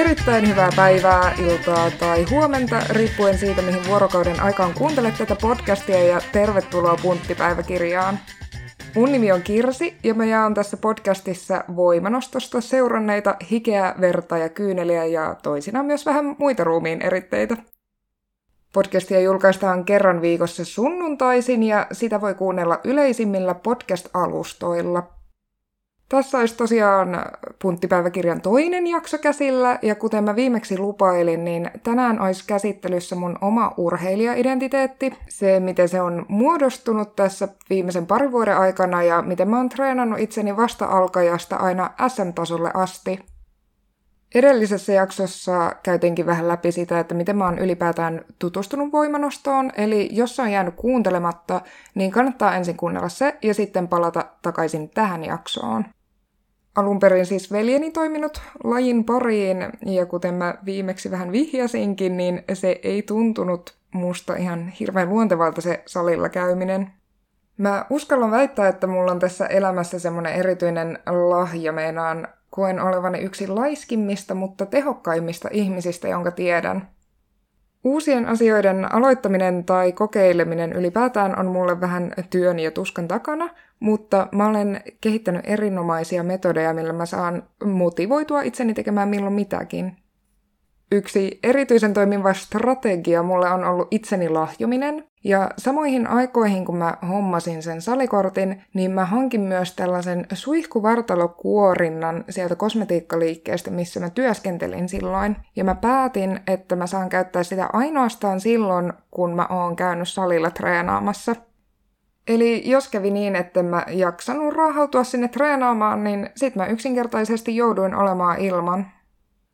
erittäin hyvää päivää, iltaa tai huomenta, riippuen siitä, mihin vuorokauden aikaan kuuntelet tätä podcastia, ja tervetuloa punttipäiväkirjaan. Mun nimi on Kirsi, ja mä jaan tässä podcastissa voimanostosta seuranneita hikeä, verta ja kyyneliä, ja toisinaan myös vähän muita ruumiin eritteitä. Podcastia julkaistaan kerran viikossa sunnuntaisin, ja sitä voi kuunnella yleisimmillä podcast-alustoilla. Tässä olisi tosiaan punttipäiväkirjan toinen jakso käsillä, ja kuten mä viimeksi lupailin, niin tänään olisi käsittelyssä mun oma urheilijaidentiteetti, se miten se on muodostunut tässä viimeisen parin vuoden aikana ja miten mä oon treenannut itseni vasta-alkajasta aina SM-tasolle asti. Edellisessä jaksossa käytiinkin vähän läpi sitä, että miten mä oon ylipäätään tutustunut voimanostoon, eli jos se on jäänyt kuuntelematta, niin kannattaa ensin kuunnella se ja sitten palata takaisin tähän jaksoon. Alun perin siis veljeni toiminut lajin pariin, ja kuten mä viimeksi vähän vihjasinkin, niin se ei tuntunut musta ihan hirveän luontevalta se salilla käyminen. Mä uskallan väittää, että mulla on tässä elämässä semmoinen erityinen lahja, meinaan koen olevani yksi laiskimmista, mutta tehokkaimmista ihmisistä, jonka tiedän. Uusien asioiden aloittaminen tai kokeileminen ylipäätään on mulle vähän työn ja tuskan takana, mutta mä olen kehittänyt erinomaisia metodeja, millä mä saan motivoitua itseni tekemään milloin mitäkin. Yksi erityisen toimiva strategia mulle on ollut itseni lahjominen, ja samoihin aikoihin, kun mä hommasin sen salikortin, niin mä hankin myös tällaisen suihkuvartalokuorinnan sieltä kosmetiikkaliikkeestä, missä mä työskentelin silloin, ja mä päätin, että mä saan käyttää sitä ainoastaan silloin, kun mä oon käynyt salilla treenaamassa. Eli jos kävi niin, että mä jaksanut raahautua sinne treenaamaan, niin sit mä yksinkertaisesti jouduin olemaan ilman.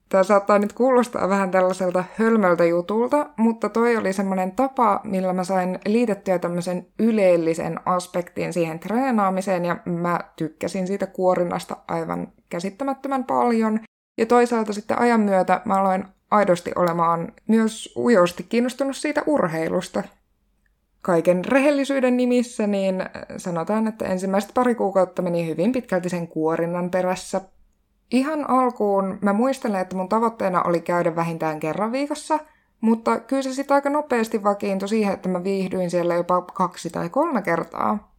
Tämä saattaa nyt kuulostaa vähän tällaiselta hölmöltä jutulta, mutta toi oli semmoinen tapa, millä mä sain liitettyä tämmöisen yleellisen aspektin siihen treenaamiseen, ja mä tykkäsin siitä kuorinnasta aivan käsittämättömän paljon. Ja toisaalta sitten ajan myötä mä aloin aidosti olemaan myös ujosti kiinnostunut siitä urheilusta. Kaiken rehellisyyden nimissä niin sanotaan, että ensimmäiset pari kuukautta meni hyvin pitkälti sen kuorinnan perässä. Ihan alkuun mä muistelen, että mun tavoitteena oli käydä vähintään kerran viikossa, mutta kyllä se sitten aika nopeasti vakiintui siihen, että mä viihdyin siellä jopa 2 tai 3 kertaa.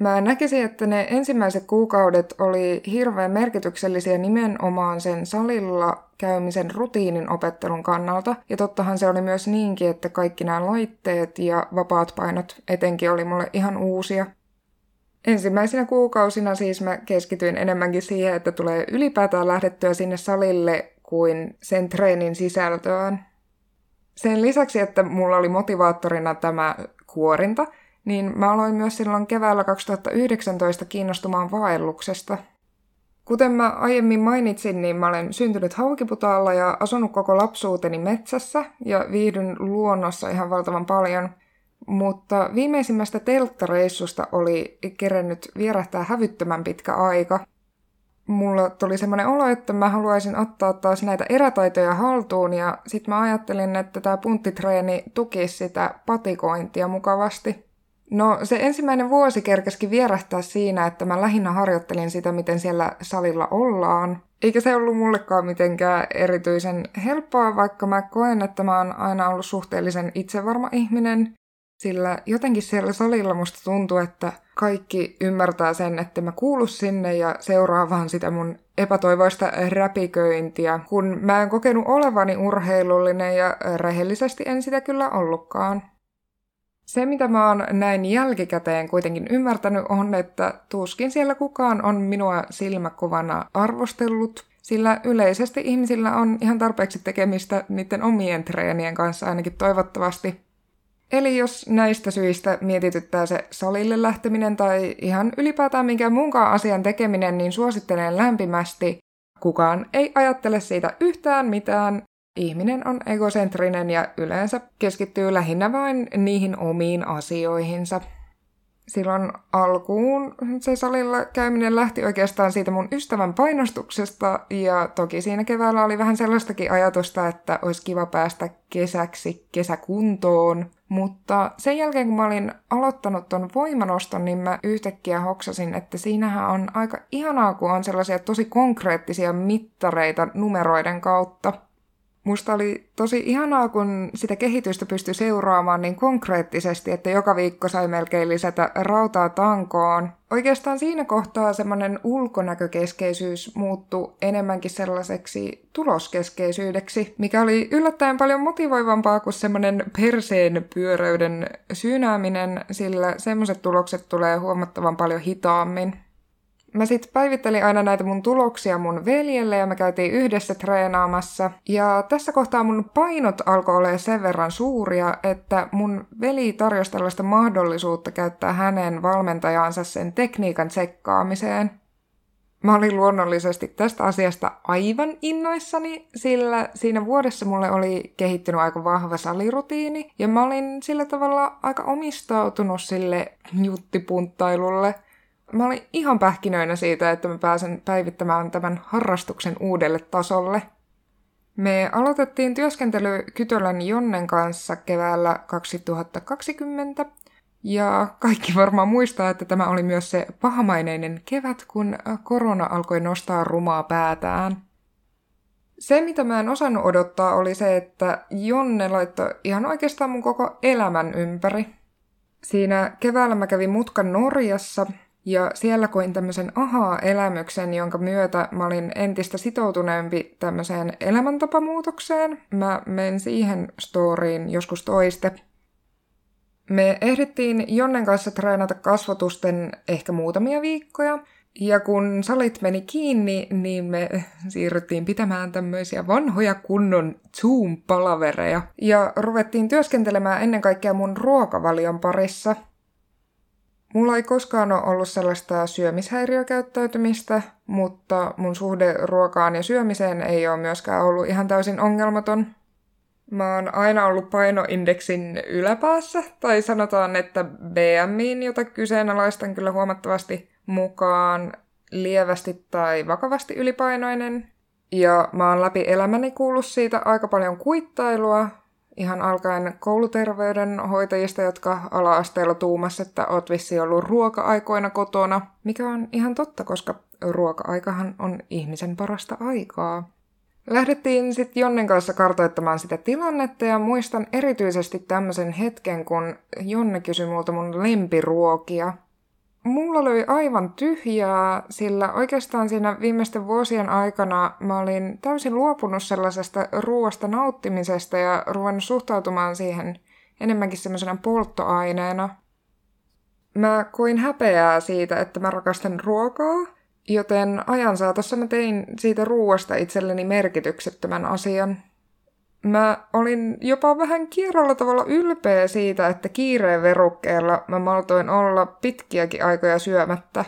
Mä näkisin, että ne ensimmäiset kuukaudet oli hirveän merkityksellisiä nimenomaan sen salilla käymisen rutiinin opettelun kannalta, ja tottahan se oli myös niinkin, että kaikki nämä laitteet ja vapaat painot etenkin oli mulle ihan uusia. Ensimmäisinä kuukausina siis mä keskityin enemmänkin siihen, että tulee ylipäätään lähdettyä sinne salille kuin sen treenin sisältöön. Sen lisäksi, että mulla oli motivaattorina tämä kuorinta, niin mä aloin myös silloin keväällä 2019 kiinnostumaan vaelluksesta. Kuten mä aiemmin mainitsin, niin mä olen syntynyt Haukiputaalla ja asunut koko lapsuuteni metsässä ja viihdyn luonnossa ihan valtavan paljon. Mutta viimeisimmästä telttareissusta oli kerennyt vierähtää hävyttömän pitkä aika. Mulla tuli semmoinen olo, että mä haluaisin ottaa taas näitä erätaitoja haltuun, ja sit mä ajattelin, että tää punttitreeni tukisi sitä patikointia mukavasti. No, se ensimmäinen vuosi kerkesikin vierähtää siinä, että mä lähinnä harjoittelin sitä, miten siellä salilla ollaan. Eikä se ollut mullekaan mitenkään erityisen helppoa, vaikka mä koen, että mä oon aina ollut suhteellisen itsevarma ihminen. Sillä jotenkin siellä salilla musta tuntuu, että kaikki ymmärtää sen, että mä kuulu sinne ja seuraa vaan sitä mun epätoivoista räpiköintiä, kun mä en kokenut olevani urheilullinen ja rehellisesti en sitä kyllä ollutkaan. Se, mitä mä oon näin jälkikäteen kuitenkin ymmärtänyt, on, että tuskin siellä kukaan on minua silmäkovana arvostellut, sillä yleisesti ihmisillä on ihan tarpeeksi tekemistä niiden omien treenien kanssa ainakin toivottavasti. Eli jos näistä syistä mietityttää se salille lähteminen tai ihan ylipäätään minkään muunkaan asian tekeminen, niin suosittelen lämpimästi. Kukaan ei ajattele siitä yhtään mitään. Ihminen on egocentrinen ja yleensä keskittyy lähinnä vain niihin omiin asioihinsa. Silloin alkuun se salilla käyminen lähti oikeastaan siitä mun ystävän painostuksesta, ja toki siinä keväällä oli vähän sellaistakin ajatusta, että olisi kiva päästä kesäksi kesäkuntoon. Mutta sen jälkeen, kun mä olin aloittanut ton voimanoston, niin mä yhtäkkiä hoksasin, että siinähän on aika ihanaa, kun on sellaisia tosi konkreettisia mittareita numeroiden kautta. Musta oli tosi ihanaa, kun sitä kehitystä pystyi seuraamaan niin konkreettisesti, että joka viikko sai melkein lisätä rautaa tankoon. Oikeastaan siinä kohtaa semmoinen ulkonäkökeskeisyys muuttui enemmänkin sellaiseksi tuloskeskeisyydeksi, mikä oli yllättäen paljon motivoivampaa kuin semmoinen perseen pyöreyden syynääminen, sillä semmoiset tulokset tulee huomattavan paljon hitaammin. Mä sit päivittelin aina näitä mun tuloksia mun veljelle ja me käytiin yhdessä treenaamassa. Ja tässä kohtaa mun painot alkoi olemaan sen verran suuria, että mun veli tarjosi tällaista mahdollisuutta käyttää hänen valmentajansa sen tekniikan tsekkaamiseen. Mä olin luonnollisesti tästä asiasta aivan innoissani, sillä siinä vuodessa mulle oli kehittynyt aika vahva salirutiini ja mä olin sillä tavalla aika omistautunut sille juttipunttailulle. Mä olin ihan pähkinöinä siitä, että mä pääsen päivittämään tämän harrastuksen uudelle tasolle. Me aloitettiin työskentely Kytölän Jonnen kanssa keväällä 2020. Ja kaikki varmaan muistaa, että tämä oli myös se pahamaineinen kevät, kun korona alkoi nostaa rumaa päätään. Se, mitä mä en osannut odottaa, oli se, että Jonne laittoi ihan oikeastaan mun koko elämän ympäri. Siinä keväällä mä kävin mutkan Norjassa. Ja siellä koin tämmöisen aha-elämyksen, jonka myötä mä olin entistä sitoutuneempi tämmöiseen elämäntapamuutokseen. Mä menen siihen storiin joskus toiste. Me ehdittiin Jonnen kanssa treenata kasvotusten ehkä muutamia viikkoja. Ja kun salit meni kiinni, niin me siirryttiin pitämään tämmöisiä vanhoja kunnon Zoom-palavereja. Ja ruvettiin työskentelemään ennen kaikkea mun ruokavalion parissa. Mulla ei koskaan ole ollut sellaista syömishäiriökäyttäytymistä, mutta mun suhde ruokaan ja syömiseen ei ole myöskään ollut ihan täysin ongelmaton. Mä oon aina ollut painoindeksin yläpäässä, tai sanotaan, että BMIin, jota kyseenalaistan kyllä huomattavasti mukaan, lievästi tai vakavasti ylipainoinen. Ja mä oon läpi elämäni kuullut siitä aika paljon kuittailua, ihan alkaen kouluterveydenhoitajista, jotka ala-asteella tuumasi, että oot vissiin ollut ruoka-aikoina kotona, mikä on ihan totta, koska ruoka-aikahan on ihmisen parasta aikaa. Lähdettiin sitten Jonnen kanssa kartoittamaan sitä tilannetta ja muistan erityisesti tämmöisen hetken, kun Jonne kysyi multa mun lempiruokia. Mulla löi aivan tyhjää, sillä oikeastaan siinä viimeisten vuosien aikana mä olin täysin luopunut sellaisesta ruoasta nauttimisesta ja ruvennut suhtautumaan siihen enemmänkin semmoisena polttoaineena. Mä koin häpeää siitä, että mä rakastan ruokaa, joten ajan saatossa mä tein siitä ruoasta itselleni merkityksettömän asian. Mä olin jopa vähän kierrolla tavalla ylpeä siitä, että kiireen verukkeella mä maltoin olla pitkiäkin aikoja syömättä.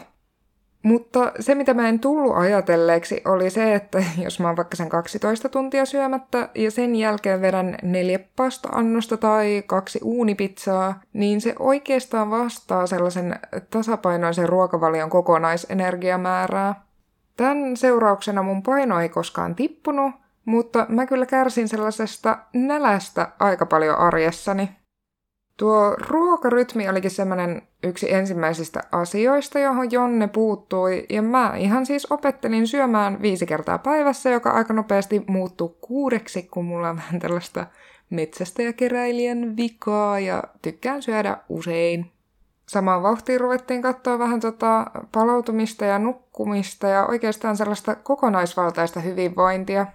Mutta se, mitä mä en tullut ajatelleeksi, oli se, että jos mä oon vaikka sen 12 tuntia syömättä ja sen jälkeen vedän 4 pasta-annosta tai 2 uunipizzaa, niin se oikeastaan vastaa sellaisen tasapainoisen ruokavalion kokonaisenergiamäärää. Tämän seurauksena mun paino ei koskaan tippunut, mutta mä kyllä kärsin sellaisesta nälästä aika paljon arjessani. Tuo ruokarytmi olikin semmoinen yksi ensimmäisistä asioista, johon Jonne puuttui, ja mä ihan siis opettelin syömään 5 kertaa päivässä, joka aika nopeasti muuttui 6, kun mulla on vähän tällaista metsästäjäkeräilijän vikaa, ja tykkään syödä usein. Samaan vauhtiin ruvettiin katsoa vähän palautumista ja nukkumista, ja oikeastaan sellaista kokonaisvaltaista hyvinvointia.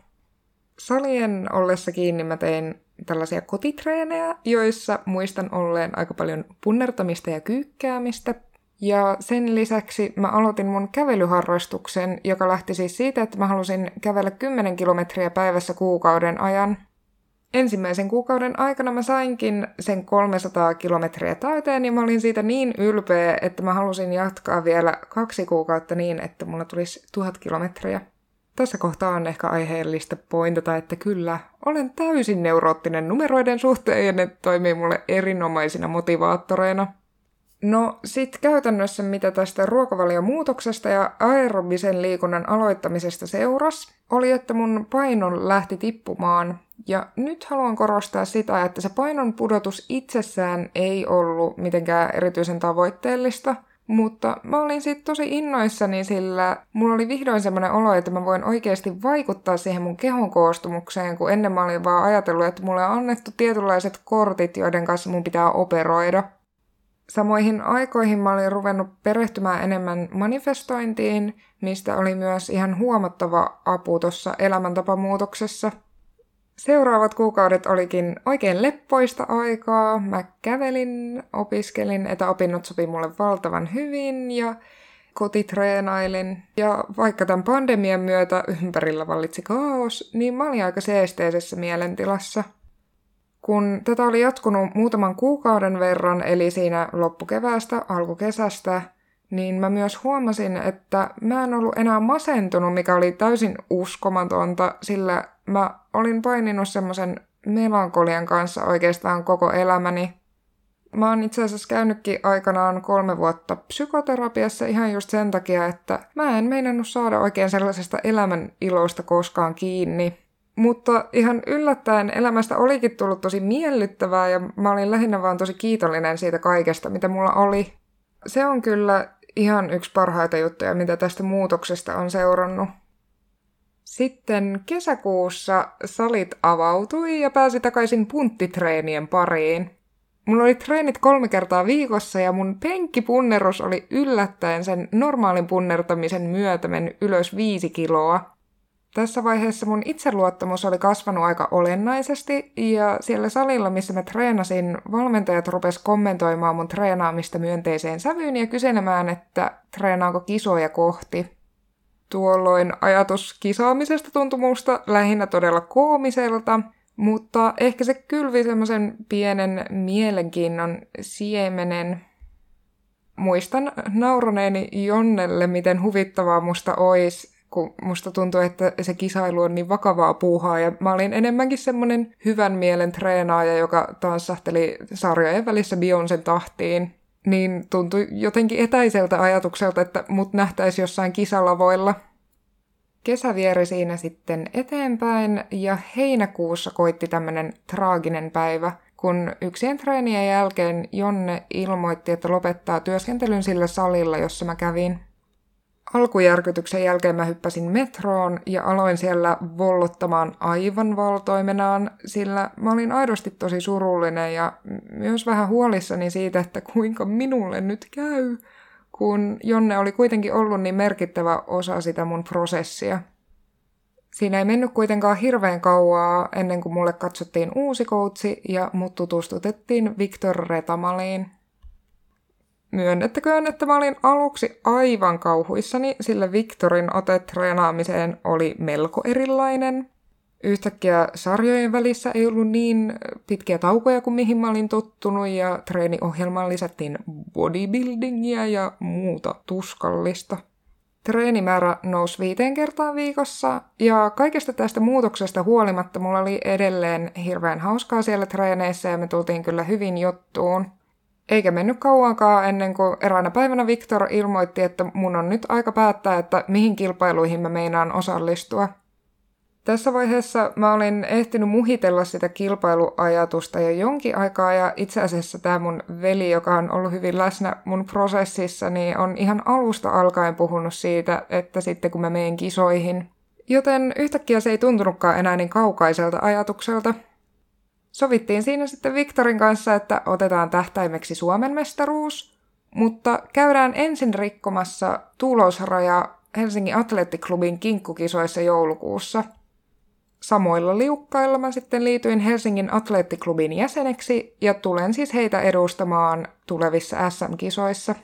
Salien ollessa kiinni mä tein tällaisia kotitreenejä, joissa muistan olleen aika paljon punnertamista ja kyykkäämistä. Ja sen lisäksi mä aloitin mun kävelyharrastuksen, joka lähti siis siitä, että mä halusin kävellä 10 kilometriä päivässä kuukauden ajan. Ensimmäisen kuukauden aikana mä sainkin sen 300 kilometriä täyteen, ja mä olin siitä niin ylpeä, että mä halusin jatkaa vielä 2 kuukautta niin, että mulla tulisi 1000 kilometriä. Tässä kohtaa on ehkä aiheellista pointata, että kyllä, olen täysin neuroottinen numeroiden suhteen ja ne toimii mulle erinomaisina motivaattoreina. No sit käytännössä mitä tästä ruokavaliomuutoksesta ja aerobisen liikunnan aloittamisesta seurasi, oli että mun paino lähti tippumaan Ja nyt haluan korostaa sitä, että se painon pudotus itsessään ei ollut mitenkään erityisen tavoitteellista, mutta mä olin sitten tosi innoissani, sillä mulla oli vihdoin semmoinen olo, että mä voin oikeasti vaikuttaa siihen mun kehon koostumukseen, kun ennen mä olin vaan ajatellut, että mulle on annettu tietynlaiset kortit, joiden kanssa mun pitää operoida. Samoihin aikoihin mä olin ruvennut perehtymään enemmän manifestointiin, mistä oli myös ihan huomattava apu tuossa elämäntapamuutoksessa. Seuraavat kuukaudet olikin oikein leppoista aikaa. Mä kävelin, opiskelin, etäopinnot sopi mulle valtavan hyvin ja kotitreenailin. Ja vaikka tämän pandemian myötä ympärillä vallitsi kaos, niin mä olin aika seesteisessä mielentilassa. Kun tätä oli jatkunut muutaman kuukauden verran, eli siinä loppukeväästä, alkukesästä, niin mä myös huomasin, että mä en ollut enää masentunut, mikä oli täysin uskomatonta, sillä mä olin paininut semmoisen melankolian kanssa oikeastaan koko elämäni. Mä oon itse asiassa käynytkin aikanaan 3 vuotta psykoterapiassa ihan just sen takia, että mä en meinannut saada oikein sellaisesta elämän ilosta koskaan kiinni. Mutta ihan yllättäen elämästä olikin tullut tosi miellyttävää ja mä olin lähinnä vaan tosi kiitollinen siitä kaikesta, mitä mulla oli. Se on kyllä ihan yksi parhaita juttuja, mitä tästä muutoksesta on seurannut. Sitten kesäkuussa salit avautui ja pääsi takaisin punttitreenien pariin. Mulla oli treenit 3 kertaa viikossa ja mun penkkipunnerus oli yllättäen sen normaalin punnertamisen myötä mennyt ylös 5 kiloa. Tässä vaiheessa mun itseluottamus oli kasvanut aika olennaisesti ja siellä salilla, missä mä treenasin, valmentajat rupes kommentoimaan mun treenaamista myönteiseen sävyyn ja kyselemään, että treenaanko kisoja kohti. Tuolloin ajatus kisaamisesta tuntui musta lähinnä todella koomiselta, mutta ehkä se kylvi semmoisen pienen mielenkiinnon siemenen. Muistan nauraneeni Jonnelle, miten huvittavaa musta olisi, kun musta tuntuu, että se kisailu on niin vakavaa puuhaa, ja mä olin enemmänkin semmoinen hyvän mielen treenaaja, joka tanssahteli sarjojen välissä Beyoncén tahtiin, niin tuntui jotenkin etäiseltä ajatukselta, että mut nähtäisi jossain kisalavoilla. Kesä vieri siinä sitten eteenpäin, ja heinäkuussa koitti tämmönen traaginen päivä, kun yksien treenien jälkeen Jonne ilmoitti, että lopettaa työskentelyn sillä salilla, jossa mä kävin. Alkujärkytyksen jälkeen mä hyppäsin metroon ja aloin siellä vollottamaan aivan valtoimenaan, sillä mä olin aidosti tosi surullinen ja myös vähän huolissani siitä, että kuinka minulle nyt käy, kun Jonne oli kuitenkin ollut niin merkittävä osa sitä mun prosessia. Siinä ei mennyt kuitenkaan hirveän kauaa ennen kuin mulle katsottiin uusi koutsi ja mut tutustutettiin Viktor Retamaliin. Myönnettäköön, että mä olin aluksi aivan kauhuissani, sillä Viktorin ote treenaamiseen oli melko erilainen. Yhtäkkiä sarjojen välissä ei ollut niin pitkiä taukoja kuin mihin mä olin tottunut, ja treeniohjelmaan lisättiin bodybuildingia ja muuta tuskallista. Treenimäärä nousi 5 kertaa viikossa, ja kaikesta tästä muutoksesta huolimatta mulla oli edelleen hirveän hauskaa siellä treeneissä, ja me tultiin kyllä hyvin juttuun. Eikä mennyt kauankaan ennen kuin eräänä päivänä Viktor ilmoitti, että mun on nyt aika päättää, että mihin kilpailuihin mä meinaan osallistua. Tässä vaiheessa mä olin ehtinyt muhitella sitä kilpailuajatusta jo jonkin aikaa, ja itse asiassa tämä mun veli, joka on ollut hyvin läsnä mun prosessissa, niin on ihan alusta alkaen puhunut siitä, että sitten kun mä menen kisoihin. Joten yhtäkkiä se ei tuntunutkaan enää niin kaukaiselta ajatukselta. Sovittiin siinä sitten Viktorin kanssa, että otetaan tähtäimeksi Suomen mestaruus, mutta käydään ensin rikkomassa tulosraja Helsingin atleettiklubin kinkkukisoissa joulukuussa. Samoilla liukkailla mä sitten liityin Helsingin atleettiklubin jäseneksi ja tulen siis heitä edustamaan tulevissa SM-kisoissa.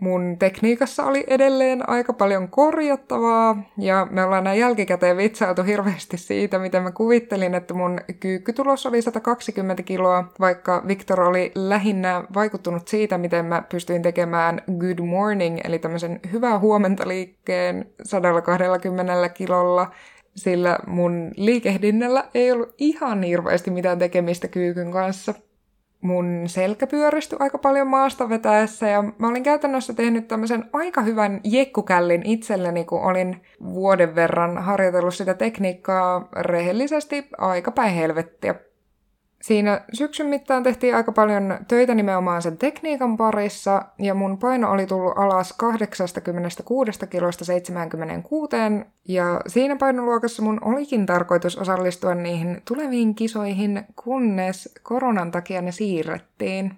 Mun tekniikassa oli edelleen aika paljon korjattavaa, ja me ollaan näin jälkikäteen vitsailtu hirveästi siitä, miten mä kuvittelin, että mun kyykkytulos oli 120 kiloa, vaikka Viktor oli lähinnä vaikuttunut siitä, miten mä pystyin tekemään good morning, eli tämmöisen hyvää huomenta liikkeen 120 kilolla, sillä mun liikehdinnällä ei ollut ihan hirveästi mitään tekemistä kyykyn kanssa. mun selkä pyöristyi aika paljon maasta vetäessä, ja mä olin käytännössä tehnyt tämmöisen aika hyvän jekkukällin itselleni, kun olin vuoden verran harjoitellut sitä tekniikkaa rehellisesti aika päin helvettiä. Siinä syksyn mittaan tehtiin aika paljon töitä nimenomaan sen tekniikan parissa, ja mun paino oli tullut alas 86 kilosta 76, ja siinä painoluokassa mun olikin tarkoitus osallistua niihin tuleviin kisoihin, kunnes koronan takia ne siirrettiin.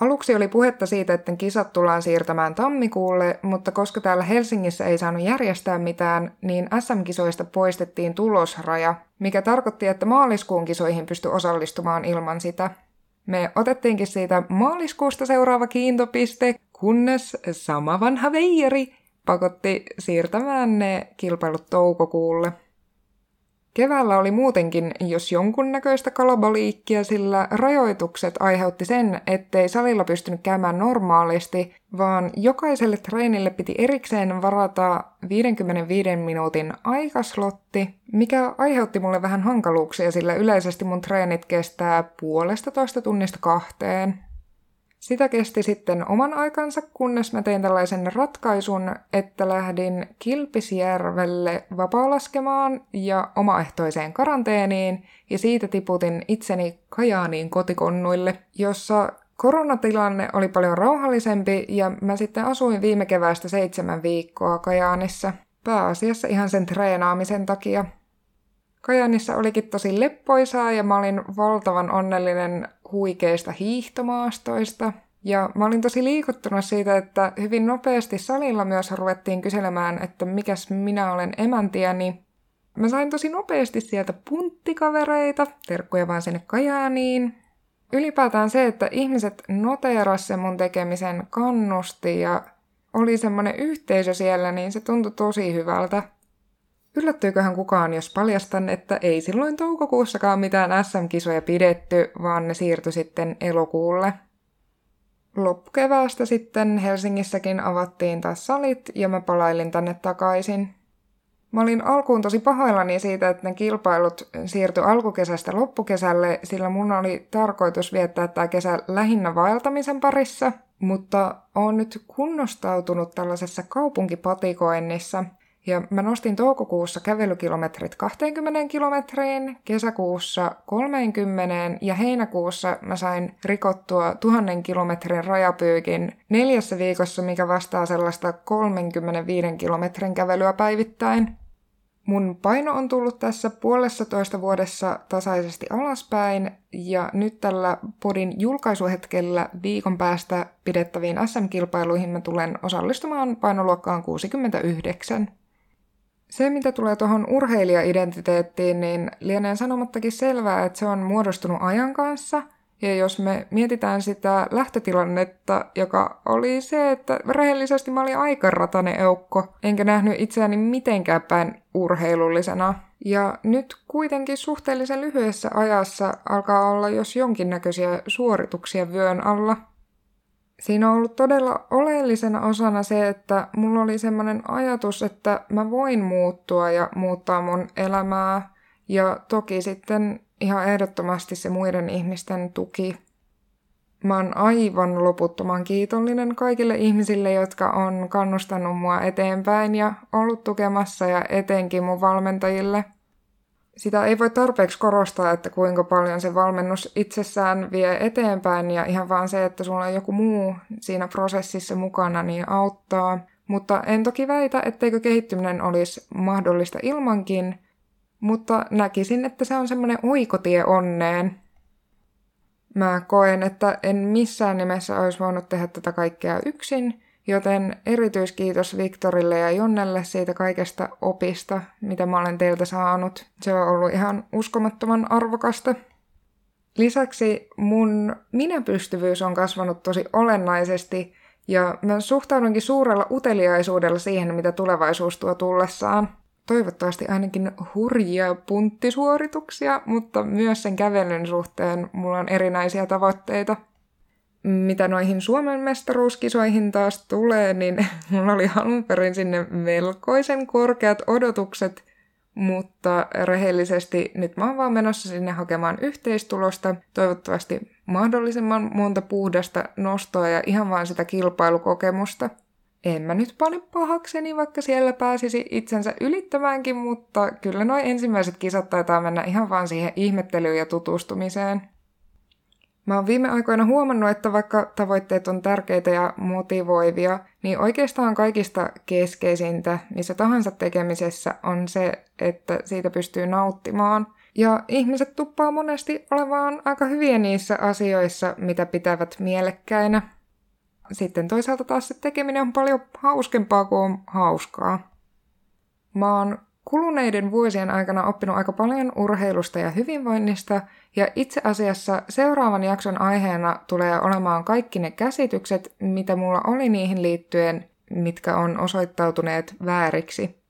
Aluksi oli puhetta siitä, että kisat tullaan siirtämään tammikuulle, mutta koska täällä Helsingissä ei saanut järjestää mitään, niin SM-kisoista poistettiin tulosraja, mikä tarkoitti, että maaliskuun kisoihin pystyi osallistumaan ilman sitä. Me otettiinkin siitä maaliskuusta seuraava kiintopiste, kunnes sama vanha veijeri pakotti siirtämään ne kilpailut toukokuulle. Keväällä oli muutenkin jos jonkunnäköistä kalabaliikkia, sillä rajoitukset aiheutti sen, ettei salilla pystynyt käymään normaalisti, vaan jokaiselle treenille piti erikseen varata 55 minuutin aikaslotti, mikä aiheutti mulle vähän hankaluuksia, sillä yleisesti mun treenit kestää 1,5 tunnista 2. Sitä kesti sitten oman aikansa, kunnes mä tein tällaisen ratkaisun, että lähdin Kilpisjärvelle vapaalaskemaan ja omaehtoiseen karanteeniin, ja siitä tiputin itseni Kajaaniin kotikonnuille, jossa koronatilanne oli paljon rauhallisempi, ja mä sitten asuin viime keväästä 7 viikkoa Kajaanissa, pääasiassa ihan sen treenaamisen takia. Kajaanissa olikin tosi leppoisaa, ja mä olin valtavan onnellinen huikeista hiihtomaastoista. Ja mä olin tosi liikuttunut siitä, että hyvin nopeasti salilla myös ruvettiin kyselemään, että mikäs minä olen emäntiäni. Mä sain tosi nopeasti sieltä punttikavereita, terkkuja vaan sinne Kajaaniin. Ylipäätään se, että ihmiset noteerasivat sen mun tekemisen, kannusti ja oli semmoinen yhteisö siellä, niin se tuntui tosi hyvältä. Yllättyyköhän kukaan, jos paljastan, että ei silloin toukokuussakaan mitään SM-kisoja pidetty, vaan ne siirtyi sitten elokuulle. Loppukeväästä sitten Helsingissäkin avattiin taas salit ja mä palailin tänne takaisin. Mä olin alkuun tosi pahoillani siitä, että ne kilpailut siirtyi alkukesästä loppukesälle, sillä mun oli tarkoitus viettää tää kesä lähinnä vaeltamisen parissa, mutta oon nyt kunnostautunut tällaisessa kaupunkipatikoinnissa. Ja mä nostin toukokuussa kävelykilometrit 20 kilometriin, kesäkuussa 30 ja heinäkuussa mä sain rikottua 1000 kilometrin rajapyykin 4 viikossa, mikä vastaa sellaista 35 kilometrin kävelyä päivittäin. Mun paino on tullut tässä 1,5 vuodessa tasaisesti alaspäin, ja nyt tällä podin julkaisuhetkellä viikon päästä pidettäviin SM-kilpailuihin mä tulen osallistumaan painoluokkaan 69. Se, mitä tulee tuohon urheilijaidentiteettiin, niin lienee sanomattakin selvää, että se on muodostunut ajan kanssa. Ja jos me mietitään sitä lähtötilannetta, joka oli se, että rehellisesti mä olin aika ratainen eukko, enkä nähnyt itseäni mitenkään päin urheilullisena. Ja nyt kuitenkin suhteellisen lyhyessä ajassa alkaa olla jos jonkinnäköisiä suorituksia vyön alla. Siinä on ollut todella oleellisena osana se, että mulla oli semmoinen ajatus, että mä voin muuttua ja muuttaa mun elämää. Ja toki sitten ihan ehdottomasti se muiden ihmisten tuki. Mä oon aivan loputtoman kiitollinen kaikille ihmisille, jotka on kannustanut mua eteenpäin ja ollut tukemassa, ja etenkin mun valmentajille. Sitä ei voi tarpeeksi korostaa, että kuinka paljon se valmennus itsessään vie eteenpäin, ja ihan vaan se, että sulla on joku muu siinä prosessissa mukana, niin auttaa. Mutta en toki väitä, etteikö kehittyminen olisi mahdollista ilmankin, mutta näkisin, että se on semmoinen oikotie onneen. Mä koen, että en missään nimessä olisi voinut tehdä tätä kaikkea yksin, joten erityiskiitos Viktorille ja Jonnelle siitä kaikesta opista, mitä mä olen teiltä saanut. Se on ollut ihan uskomattoman arvokasta. Lisäksi mun minäpystyvyys on kasvanut tosi olennaisesti, ja mä suhtaudunkin suurella uteliaisuudella siihen, mitä tulevaisuus tuo tullessaan. Toivottavasti ainakin hurjia punttisuorituksia, mutta myös sen kävelyn suhteen mulla on erinäisiä tavoitteita. Mitä noihin Suomen mestaruuskisoihin taas tulee, niin mulla oli alun perin sinne melkoisen korkeat odotukset, mutta rehellisesti nyt mä oon vaan menossa sinne hakemaan yhteistulosta, toivottavasti mahdollisimman monta puhdasta nostoa ja ihan vaan sitä kilpailukokemusta. En mä nyt pane pahakseni, vaikka siellä pääsisi itsensä ylittämäänkin, mutta kyllä nuo ensimmäiset kisat taitaa mennä ihan vaan siihen ihmettelyyn ja tutustumiseen. Mä oon viime aikoina huomannut, että vaikka tavoitteet on tärkeitä ja motivoivia, niin oikeastaan kaikista keskeisintä missä tahansa tekemisessä on se, että siitä pystyy nauttimaan. Ja ihmiset tuppaa monesti olevaan aika hyviä niissä asioissa, mitä pitävät mielekkäinä. Sitten toisaalta taas se tekeminen on paljon hauskempaa kuin on hauskaa. Mä oon kuluneiden vuosien aikana oppinut aika paljon urheilusta ja hyvinvoinnista, ja itse asiassa seuraavan jakson aiheena tulee olemaan kaikki ne käsitykset, mitä mulla oli niihin liittyen, mitkä on osoittautuneet vääriksi.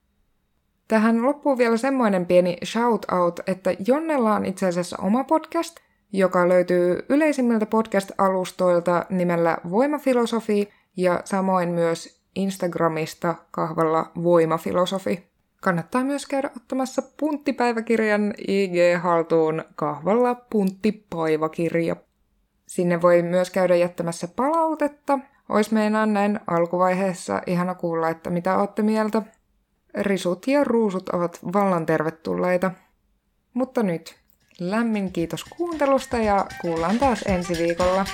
Tähän loppuu vielä semmoinen pieni shout-out, että Jonnella on itse asiassa oma podcast, joka löytyy yleisimmiltä podcast-alustoilta nimellä Voimafilosofi ja samoin myös Instagramista kahvalla Voimafilosofi. Kannattaa myös käydä ottamassa punttipäiväkirjan IG-haltuun kahvalla punttipäiväkirja. Sinne voi myös käydä jättämässä palautetta. Ois meinaan näin alkuvaiheessa ihana kuulla, että mitä ootte mieltä. Risut ja ruusut ovat vallan tervetulleita. Mutta nyt, lämmin kiitos kuuntelusta ja kuullaan taas ensi viikolla.